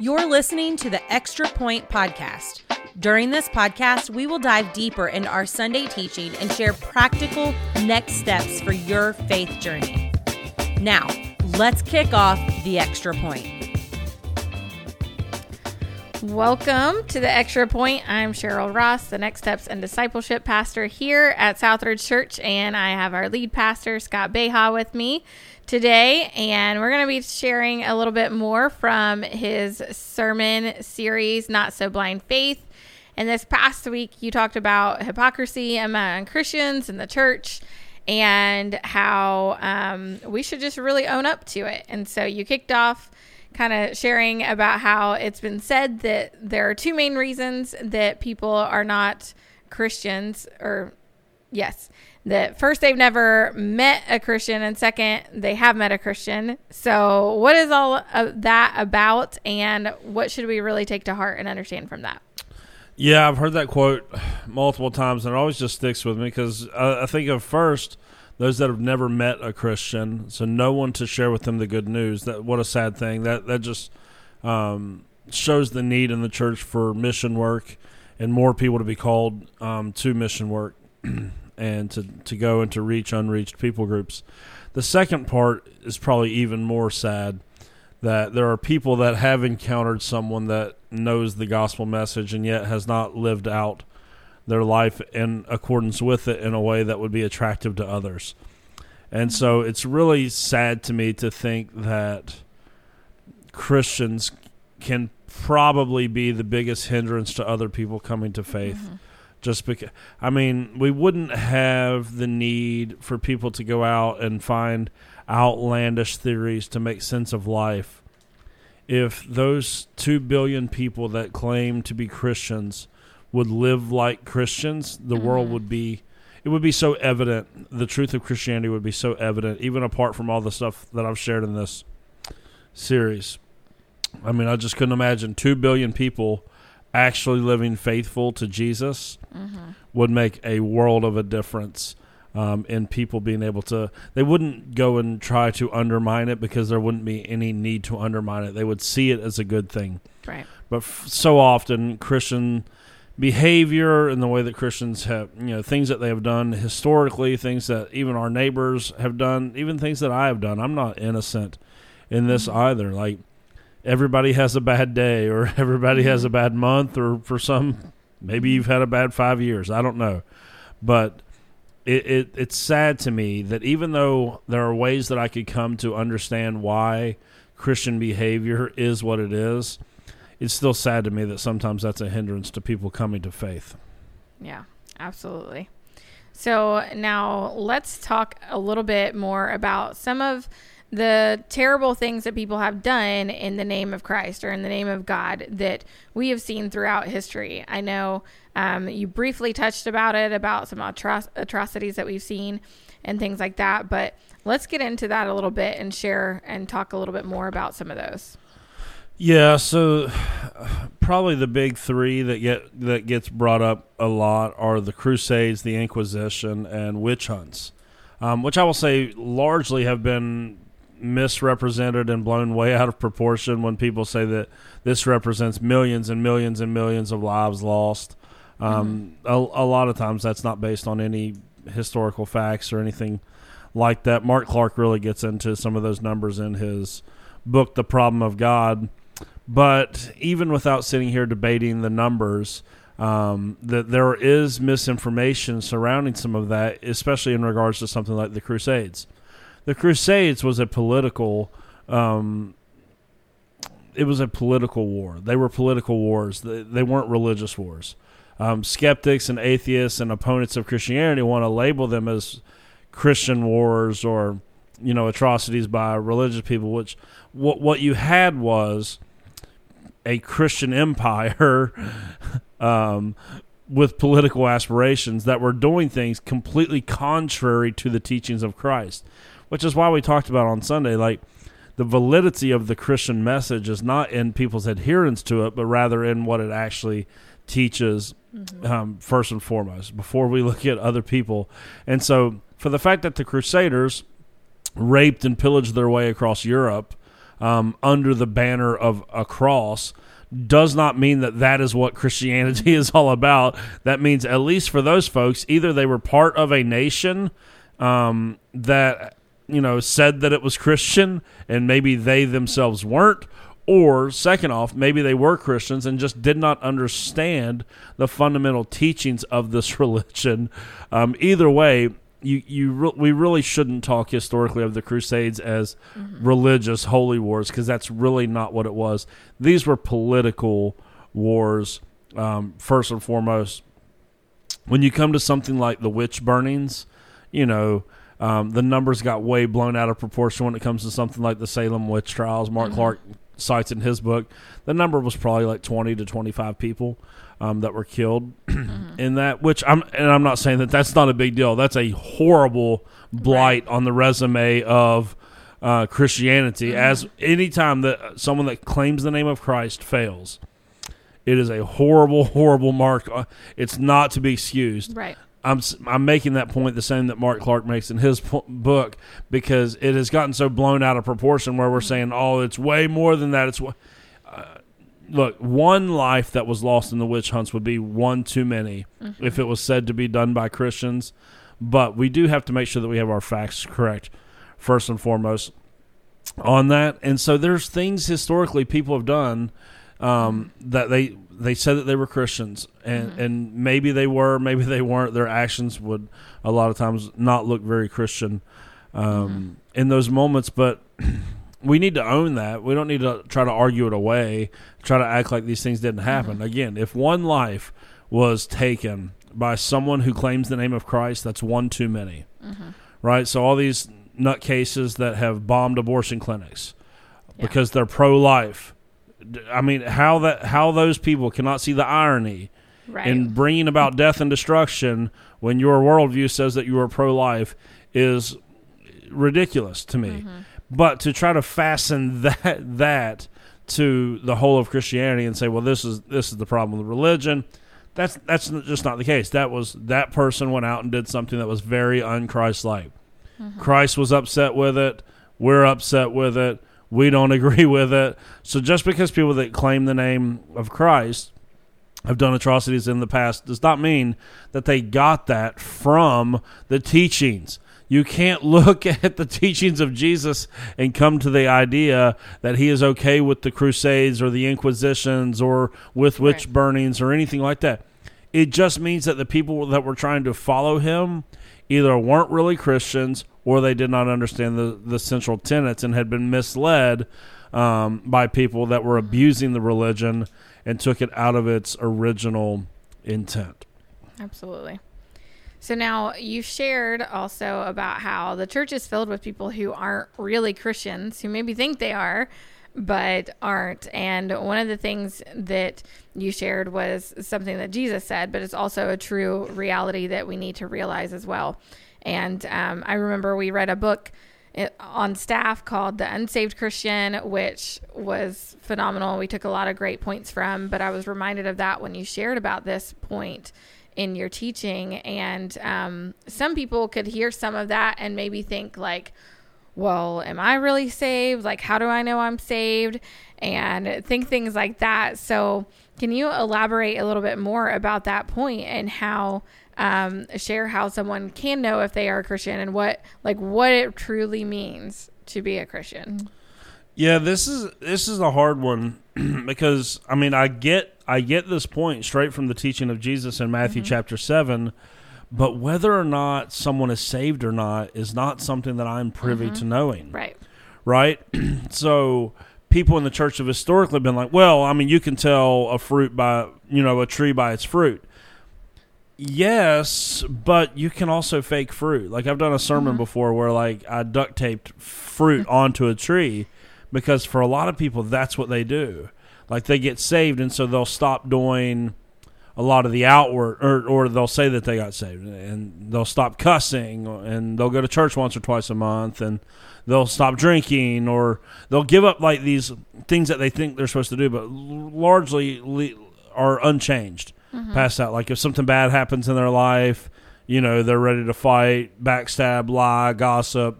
You're listening to the Extra Point Podcast. During this podcast, we will dive deeper into our Sunday teaching and share practical next steps for your faith journey. Now, let's kick off the Extra Point. Welcome to the Extra Point. I'm Cheryl Ross, the Next Steps and Discipleship Pastor here at Southridge Church, and I have our lead pastor, Scott Beha, with me today, and we're going to be sharing a little bit more from his sermon series, Not So Blind Faith. And this past week, you talked about hypocrisy among Christians and the church and how we should just really own up to it. And so you kicked off kind of sharing about how it's been said that there are two main reasons that people are not Christians, or that first, they've never met a Christian, and second, they have met a Christian. So what is all of that about, and what should we really take to heart and understand from that? Yeah, I've heard that quote multiple times, and it always just sticks with me because I think of first, those that have never met a Christian, so no one to share with them the good news. That what a sad thing. That just shows the need in the church for mission work and more people to be called to mission work. And to go and to reach unreached people groups. The second part is probably even more sad, that there are people that have encountered someone that knows the gospel message and yet has not lived out their life in accordance with it in a way that would be attractive to others. And so it's really sad to me to think that Christians can probably be the biggest hindrance to other people coming to faith. Mm-hmm. Just because, I mean, we wouldn't have the need for people to go out and find outlandish theories to make sense of life if those 2 billion people that claim to be Christians would live like Christians. The world would be, it would be so evident. The truth of Christianity would be so evident, even apart from all the stuff that I've shared in this series. I mean, I just couldn't imagine 2 billion people actually living faithful to Jesus would make a world of a difference in people being able to. They wouldn't go and try to undermine it because there wouldn't be any need to undermine it. They would see it as a good thing. Right. But so often Christian behavior and the way that Christians have, you know, things that they have done historically, things that even our neighbors have done, even things that I have done. I'm not innocent in this either. Like, everybody has a bad day, or everybody has a bad month, or for some, maybe you've had a bad 5 years. I don't know. But it's sad to me that even though there are ways that I could come to understand why Christian behavior is what it is, it's still sad to me that sometimes that's a hindrance to people coming to faith. Yeah, absolutely. So now let's talk a little bit more about some of the terrible things that people have done in the name of Christ or in the name of God that we have seen throughout history. I know you briefly touched about it, about some atrocities that we've seen and things like that, but let's get into that a little bit and share and talk a little bit more about some of those. Yeah, so probably the big three that gets brought up a lot are the Crusades, the Inquisition, and witch hunts, which I will say largely have been misrepresented and blown way out of proportion when people say that this represents millions and millions and millions of lives lost. A lot of times that's not based on any historical facts or anything like that. Mark Clark really gets into some of those numbers in his book, The Problem of God. But even without sitting here debating the numbers, that there is misinformation surrounding some of that, especially in regards to something like the Crusades. The Crusades was a political, it was a political war. They were political wars. They weren't religious wars. Skeptics and atheists and opponents of Christianity want to label them as Christian wars or, you know, atrocities by religious people, which what you had was a Christian empire with political aspirations that were doing things completely contrary to the teachings of Christ. Which is why we talked about on Sunday, like the validity of the Christian message is not in people's adherence to it, but rather in what it actually teaches, first and foremost, before we look at other people. And so for the fact that the Crusaders raped and pillaged their way across Europe, under the banner of a cross does not mean that that is what Christianity is all about. That means, at least for those folks, either they were part of a nation that, you know, said that it was Christian and maybe they themselves weren't, or second off, maybe they were Christians and just did not understand the fundamental teachings of this religion. Either way, we really shouldn't talk historically of the Crusades as religious holy wars, because that's really not what it was. These were political wars, first and foremost. When you come to something like the witch burnings, you know, the numbers got way blown out of proportion when it comes to something like the Salem witch trials. Mark Clark cites in his book, the number was probably like 20 to 25 people that were killed in that, which I'm not saying that that's not a big deal. That's a horrible blight on the resume of Christianity. As any time that someone that claims the name of Christ fails, it is a horrible, horrible mark. It's not to be excused. Right. I'm making that point the same that Mark Clark makes in his book, because it has gotten so blown out of proportion where we're saying, oh, it's way more than that. It's look, one life that was lost in the witch hunts would be one too many if it was said to be done by Christians. But we do have to make sure that we have our facts correct first and foremost on that. And so there's things historically people have done that they said that they were Christians, and, and maybe they were, maybe they weren't. Their actions would a lot of times not look very Christian in those moments, but we need to own that. We don't need to try to argue it away, try to act like these things didn't happen. Again, if one life was taken by someone who claims the name of Christ, that's one too many, right? So all these nutcases that have bombed abortion clinics because they're pro-life, I mean, how those people cannot see the irony in bringing about death and destruction when your worldview says that you are pro-life is ridiculous to me. But to try to fasten that to the whole of Christianity and say, well, this is the problem with religion, that's just not the case. That person went out and did something that was very un-Christ-like. Christ was upset with it. We're upset with it. We don't agree with it. So just because people that claim the name of Christ have done atrocities in the past does not mean that they got that from the teachings. You can't look at the teachings of Jesus and come to the idea that he is okay with the Crusades or the Inquisitions or with witch burnings or anything like that. It just means that the people that were trying to follow him either weren't really Christians or they did not understand the central tenets and had been misled by people that were abusing the religion and took it out of its original intent. Absolutely. So now you shared also about how the church is filled with people who aren't really Christians, who maybe think they are, but aren't. And one of the things that you shared was something that Jesus said, but it's also a true reality that we need to realize as well. And I remember we read a book on staff called The Unsaved Christian, which was phenomenal. We took a lot of great points from, but I was reminded of that when you shared about this point in your teaching. And some people could hear some of that and maybe think like, well, am I really saved? Like, how do I know I'm saved? And think things like that. So can you elaborate a little bit more about that point and how, share how someone can know if they are a Christian and what it truly means to be a Christian? Yeah, this is a hard one because I mean, I get this point straight from the teaching of Jesus in Matthew chapter 7. But whether or not someone is saved or not is not something that I'm privy to knowing. Right? So people in the church have historically been like, well, I mean, you can tell a tree by its fruit. Yes, but you can also fake fruit. Like I've done a sermon before where like I duct taped fruit onto a tree because for a lot of people, that's what they do. Like they get saved and so they'll stop doing a lot of the outward, or they'll say that they got saved and they'll stop cussing and they'll go to church once or twice a month and they'll stop drinking or they'll give up like these things that they think they're supposed to do, but largely are unchanged past that. Like if something bad happens in their life, you know, they're ready to fight, backstab, lie, gossip.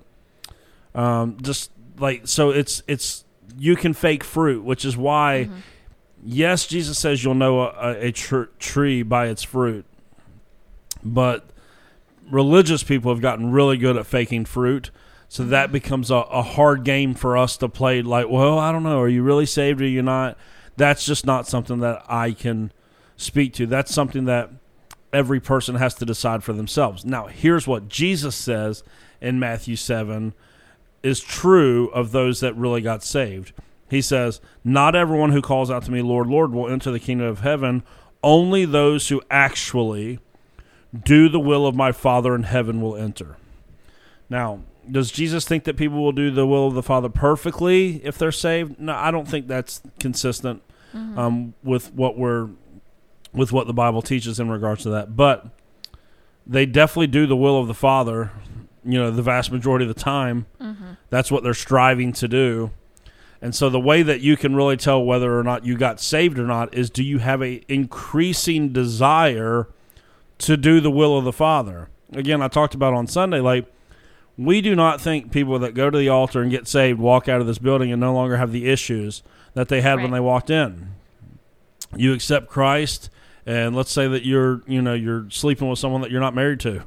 Just like, so it's you can fake fruit, which is why, mm-hmm. yes, Jesus says you'll know a tree by its fruit, but religious people have gotten really good at faking fruit. So that becomes a hard game for us to play. Like, well, I don't know. Are you really saved or are you not? That's just not something that I can speak to. That's something that every person has to decide for themselves. Now, here's what Jesus says in Matthew 7 is true of those that really got saved. He says, "Not everyone who calls out to me, 'Lord, Lord,' will enter the kingdom of heaven. Only those who actually do the will of my Father in heaven will enter." Now, does Jesus think that people will do the will of the Father perfectly if they're saved? No, I don't think that's consistent with what the Bible teaches in regards to that. But they definitely do the will of the Father, you know, the vast majority of the time. Mm-hmm. That's what they're striving to do. And so the way that you can really tell whether or not you got saved or not is, do you have an increasing desire to do the will of the Father? Again, I talked about on Sunday, like, we do not think people that go to the altar and get saved walk out of this building and no longer have the issues that they had when they walked in. You accept Christ, and let's say that you're sleeping with someone that you're not married to.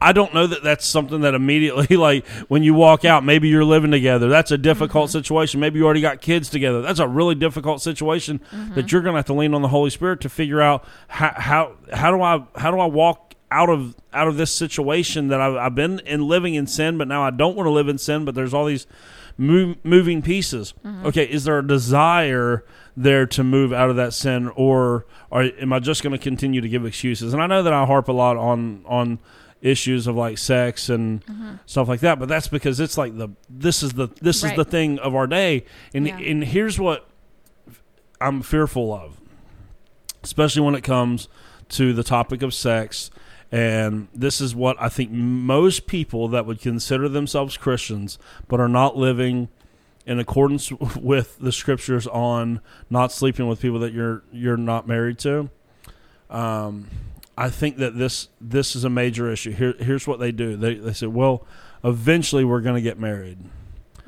I don't know that that's something that immediately, like, when you walk out, maybe you're living together. That's a difficult mm-hmm. situation. Maybe you already got kids together. That's a really difficult situation mm-hmm. that you're going to have to lean on the Holy Spirit to figure out how do I walk out of this situation that I've been in, living in sin, but now I don't want to live in sin, but there's all these moving pieces. Mm-hmm. Okay, is there a desire there to move out of that sin, or am I just going to continue to give excuses? And I know that I harp a lot on issues of like sex and mm-hmm. stuff like that, but that's because it's like this is the thing of our day. And and here's what I'm fearful of, especially when it comes to the topic of sex. And this is what I think most people that would consider themselves Christians but are not living in accordance with the scriptures on not sleeping with people that you're not married to. I think that this is a major issue. Here's what they do. They say, well, eventually we're going to get married.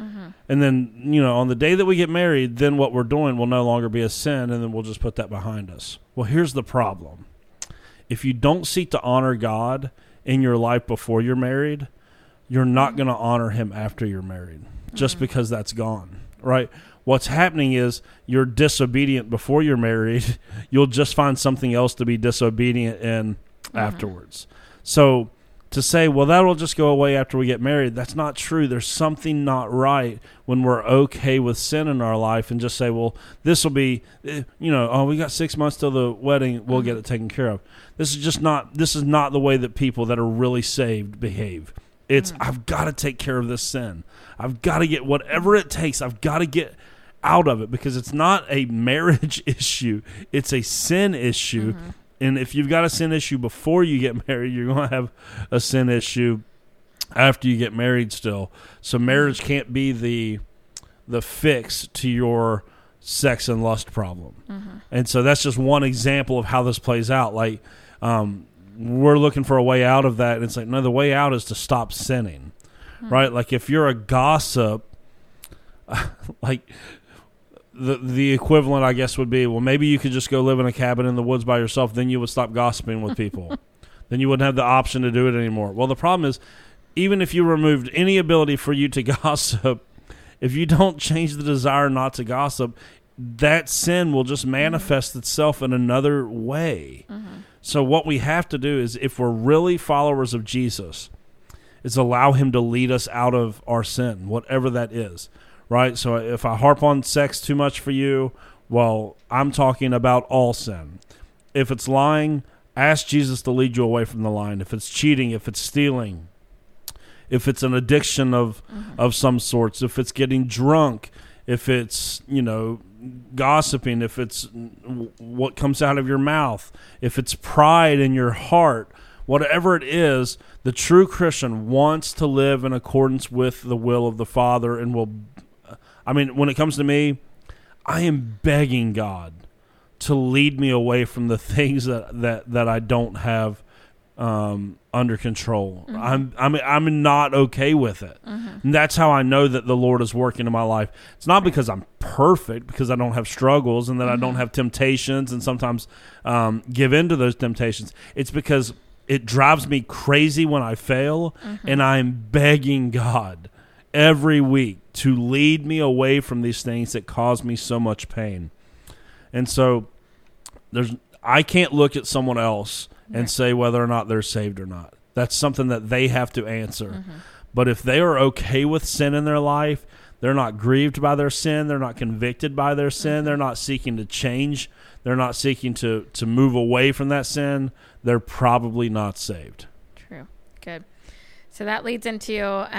Mm-hmm. And then, you know, on the day that we get married, then what we're doing will no longer be a sin, and then we'll just put that behind us. Well, here's the problem. If you don't seek to honor God in your life before you're married, you're not going to honor him after you're married, just because that's gone, right? What's happening is you're disobedient before you're married. You'll just find something else to be disobedient in afterwards. So to say, well, that'll just go away after we get married, that's not true. There's something not right when we're okay with sin in our life and just say, well, this will be, we got 6 months till the wedding, we'll get it taken care of. This is not the way that people that are really saved behave. It's, I've got to take care of this sin. I've got to get whatever it takes. I've got to get out of it, because it's not a marriage issue. It's a sin issue. Mm-hmm. And if you've got a sin issue before you get married, you're going to have a sin issue after you get married still. So marriage can't be the fix to your sex and lust problem. Mm-hmm. And so that's just one example of how this plays out. Like, we're looking for a way out of that, and it's like, no, the way out is to stop sinning, right? Like, if you're a gossip, like... The equivalent, I guess, would be, well, maybe you could just go live in a cabin in the woods by yourself. Then you would stop gossiping with people. Then you wouldn't have the option to do it anymore. Well, the problem is, even if you removed any ability for you to gossip, if you don't change the desire not to gossip, that sin will just manifest itself in another way. Mm-hmm. So what we have to do is, if we're really followers of Jesus, is allow him to lead us out of our sin, whatever that is. Right? So if I harp on sex too much for you, well, I'm talking about all sin. If it's lying, ask Jesus to lead you away from the lying. If it's cheating, if it's stealing, if it's an addiction of some sorts, if it's getting drunk, if it's, gossiping, if it's what comes out of your mouth, if it's pride in your heart, whatever it is, the true Christian wants to live in accordance with the will of the Father and will. I mean, when it comes to me, I am begging God to lead me away from the things that I don't have under control. Mm-hmm. I'm not okay with it. Mm-hmm. And that's how I know that the Lord is working in my life. It's not because I'm perfect, because I don't have struggles and that I don't have temptations and sometimes give in to those temptations. It's because it drives me crazy when I fail, and I'm begging God every week to lead me away from these things that cause me so much pain. And so I can't look at someone else and say whether or not they're saved or not. That's something that they have to answer. Mm-hmm. But if they are okay with sin in their life, they're not grieved by their sin, they're not convicted by their sin, they're not seeking to change, they're not seeking to move away from that sin, they're probably not saved. True. Good. So that leads into the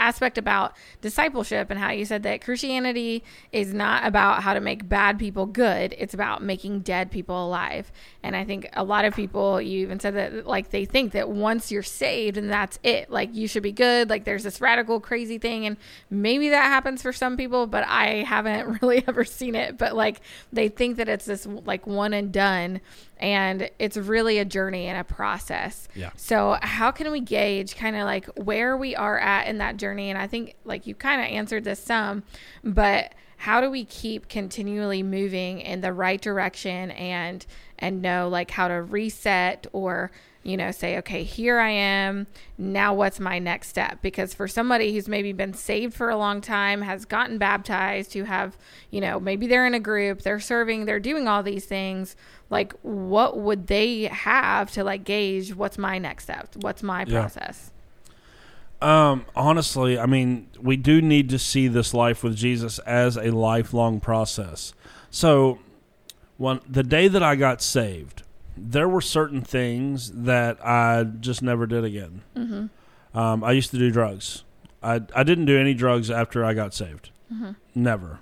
aspect about discipleship and how you said that Christianity is not about how to make bad people good. It's about making dead people alive. And I think a lot of people, you even said that, like, they think that once you're saved and that's it, like, you should be good. Like, there's this radical, crazy thing. And maybe that happens for some people, but I haven't really ever seen it. But, like, they think that it's this, like, one and done. And it's really a journey and a process. Yeah. So how can we gauge kind of like where we are at in that journey? And I think, like, you kind of answered this some, but how do we keep continually moving in the right direction and know, like, how to reset or, you know, say, okay, here I am. Now what's my next step? Because for somebody who's maybe been saved for a long time, has gotten baptized, who have, you know, maybe they're in a group, they're serving, they're doing all these things. Like, what would they have to, like, gauge what's my next step? What's my process? Honestly, I mean, we do need to see this life with Jesus as a lifelong process. So the day that I got saved, there were certain things that I just never did again. Mm-hmm. I used to do drugs. I didn't do any drugs after I got saved. Mm-hmm. Never.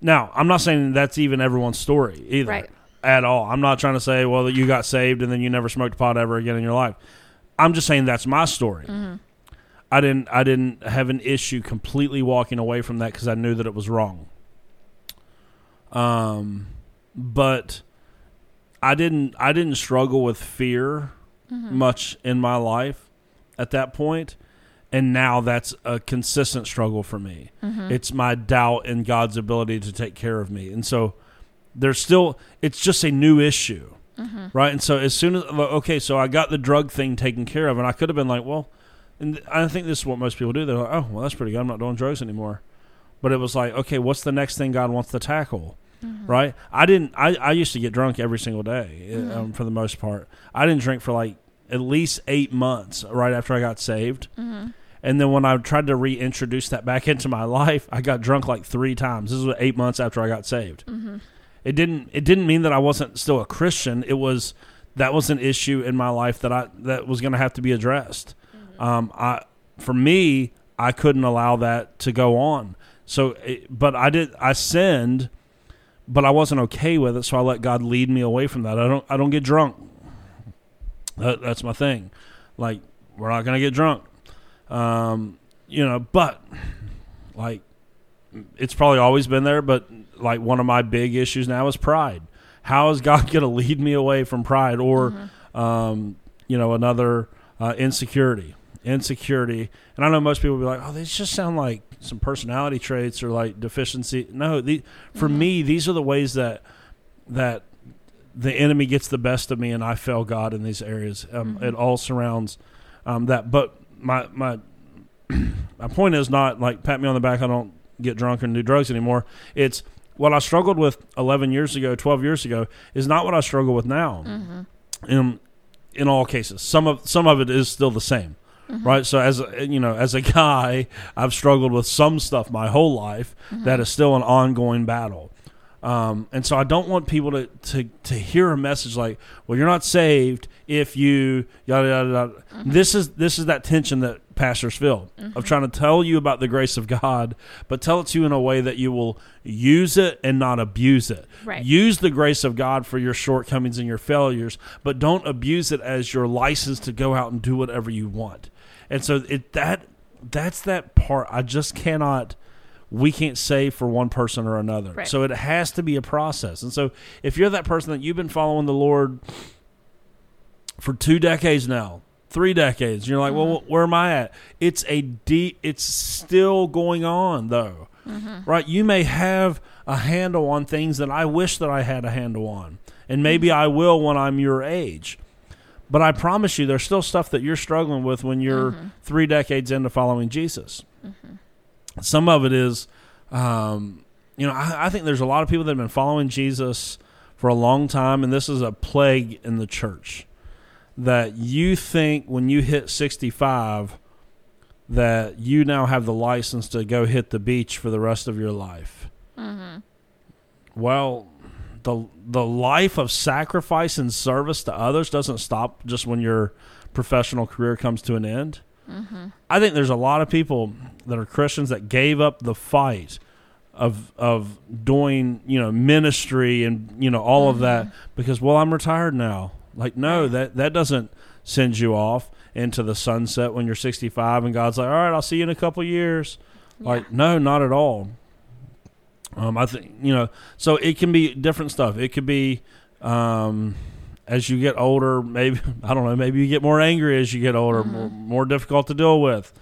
Now, I'm not saying that's even everyone's story either at all. I'm not trying to say, well, that you got saved and then you never smoked pot ever again in your life. I'm just saying that's my story. Mm-hmm. I didn't have an issue completely walking away from that because I knew that it was wrong. But I didn't struggle with fear much in my life at that point, and now that's a consistent struggle for me. Mm-hmm. It's my doubt in God's ability to take care of me, and so there's still. It's just a new issue, right? And so as soon as so I got the drug thing taken care of, and I could have been like, well, and I think this is what most people do. They're like, oh, well, that's pretty good. I'm not doing drugs anymore. But it was like, okay, what's the next thing God wants to tackle? Mm-hmm. Right? I used to get drunk every single day for the most part. I didn't drink for like at least 8 months right after I got saved. Mm-hmm. And then when I tried to reintroduce that back into my life, I got drunk like 3 times. This was 8 months after I got saved. Mm-hmm. It didn't mean that I wasn't still a Christian. That was an issue in my life that was going to have to be addressed. Mm-hmm. For me, I couldn't allow that to go on. I sinned, but I wasn't okay with it, so I let God lead me away from that. I don't get drunk. That's my thing. Like, we're not going to get drunk. But, like, it's probably always been there, but, like, one of my big issues now is pride. How is God going to lead me away from pride or, another insecurity? And I know most people will be like, oh, these just sound like some personality traits or like deficiency. No, for me, these are the ways that the enemy gets the best of me and I fail God in these areas. It all surrounds that. But my point is not like pat me on the back. I don't get drunk and do drugs anymore. It's what I struggled with 12 years ago is not what I struggle with now. Mm-hmm. In all cases, some of it is still the same. Mm-hmm. Right. So as a guy, I've struggled with some stuff my whole life that is still an ongoing battle. And so I don't want people to hear a message like, well, you're not saved if you yada, yada, yada. Mm-hmm. This is that tension that pastors feel of trying to tell you about the grace of God, but tell it to you in a way that you will use it and not abuse it. Right. Use the grace of God for your shortcomings and your failures, but don't abuse it as your license to go out and do whatever you want. And so that's that part I just cannot. We can't save for one person or another. Right. So it has to be a process. And so if you're that person that you've been following the Lord for 2 decades now, 3 decades. You're like, mm-hmm. well, where am I at? It's still going on though, mm-hmm. right? You may have a handle on things that I wish that I had a handle on, and maybe I will when I'm your age. But I promise you, there's still stuff that you're struggling with when you're mm-hmm. 3 decades into following Jesus. Mm-hmm. Some of it is, I think there's a lot of people that have been following Jesus for a long time, and this is a plague in the church, that you think when you hit 65 that you now have the license to go hit the beach for the rest of your life. Mm-hmm. Well, the life of sacrifice and service to others doesn't stop just when your professional career comes to an end. Mm-hmm. I think there's a lot of people that are Christians that gave up the fight of doing, ministry and, all mm-hmm. of that because, well, I'm retired now. Like, no, that doesn't send you off into the sunset when you're 65 and God's like, all right, I'll see you in a couple years. Yeah. Like, no, not at all. I think, so it can be different stuff. It could be as you get older, maybe you get more angry as you get older, mm-hmm. more difficult to deal with.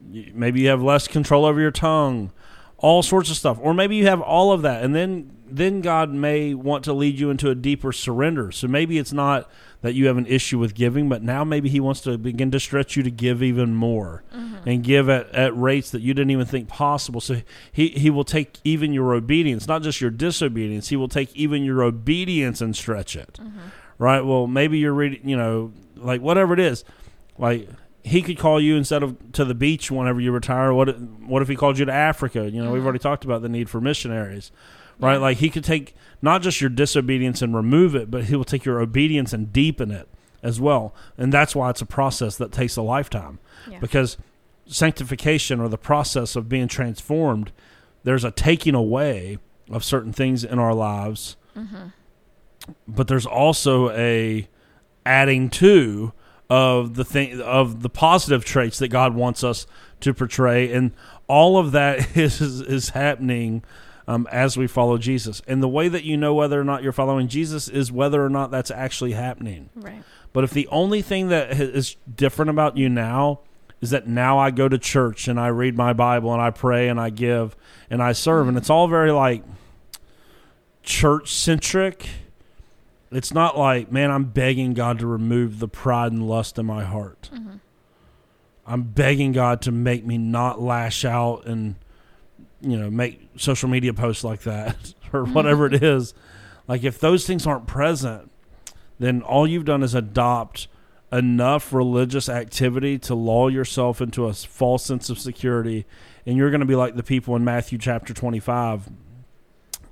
Maybe you have less control over your tongue, all sorts of stuff. Or maybe you have all of that, and then God may want to lead you into a deeper surrender. So maybe it's not that you have an issue with giving, but now maybe he wants to begin to stretch you to give even more mm-hmm. and give at rates that you didn't even think possible. So he will take even your obedience, not just your disobedience. He will take even your obedience and stretch it, mm-hmm. right? Well, maybe you're reading, like whatever it is, like he could call you instead of to the beach whenever you retire. What if he called you to Africa? Mm-hmm. We've already talked about the need for missionaries. Right, like he could take not just your disobedience and remove it, but he will take your obedience and deepen it as well. And that's why it's a process that takes a lifetime. Yeah. Because sanctification, or the process of being transformed, there's a taking away of certain things in our lives, mm-hmm. but there's also a adding to of the positive traits that God wants us to portray, and all of that is happening. As we follow Jesus. And the way that you know whether or not you're following Jesus is whether or not that's actually happening. Right. But if the only thing that is different about you now is that now I go to church and I read my Bible and I pray and I give and I serve, and it's all very like church-centric, it's not like, man, I'm begging God to remove the pride and lust in my heart. Mm-hmm. I'm begging God to make me not lash out and make social media posts like that or whatever it is. Like if those things aren't present, then all you've done is adopt enough religious activity to lull yourself into a false sense of security. And you're going to be like the people in Matthew chapter 25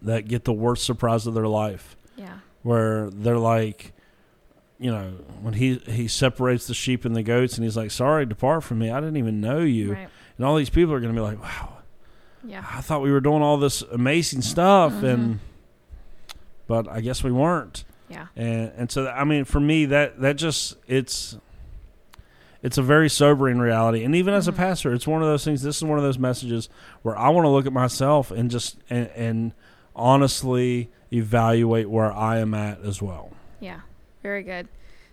that get the worst surprise of their life. Yeah. Where they're like, when he separates the sheep and the goats and he's like, sorry, depart from me. I didn't even know you. Right. And all these people are going to be like, wow, yeah, I thought we were doing all this amazing stuff, mm-hmm. but I guess we weren't. Yeah, and so for me that just it's a very sobering reality. And even mm-hmm. as a pastor, it's one of those things. This is one of those messages where I want to look at myself and just and honestly evaluate where I am at as well. Yeah, very good.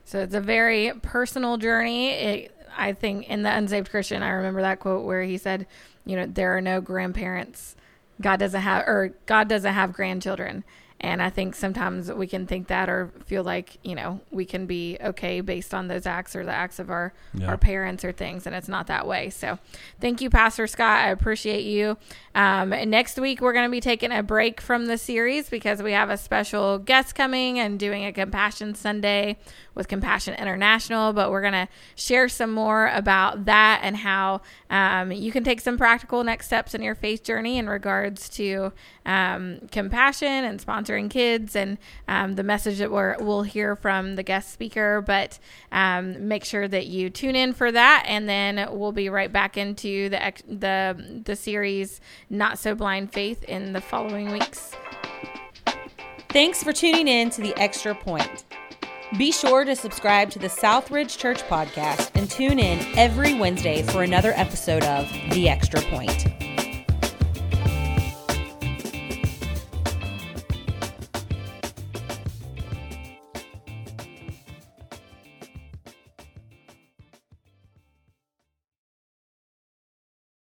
So it's a very personal journey. I think in The Unsaved Christian, I remember that quote where he said, there are no grandparents. God doesn't have grandchildren. And I think sometimes we can think that or feel like, we can be okay based on those acts or the acts of our parents or things. And it's not that way. So thank you, Pastor Scott. I appreciate you. Next week, we're going to be taking a break from the series because we have a special guest coming and doing a Compassion Sunday with Compassion International. But we're going to share some more about that and how you can take some practical next steps in your faith journey in regards to compassion and sponsoring kids and the message that we'll hear from the guest speaker. But make sure that you tune in for that, and then we'll be right back into the series Not So Blind Faith in the following weeks. Thanks for tuning in to The Extra Point. Be sure to subscribe to the Southridge Church Podcast and tune in every Wednesday for another episode of The Extra Point.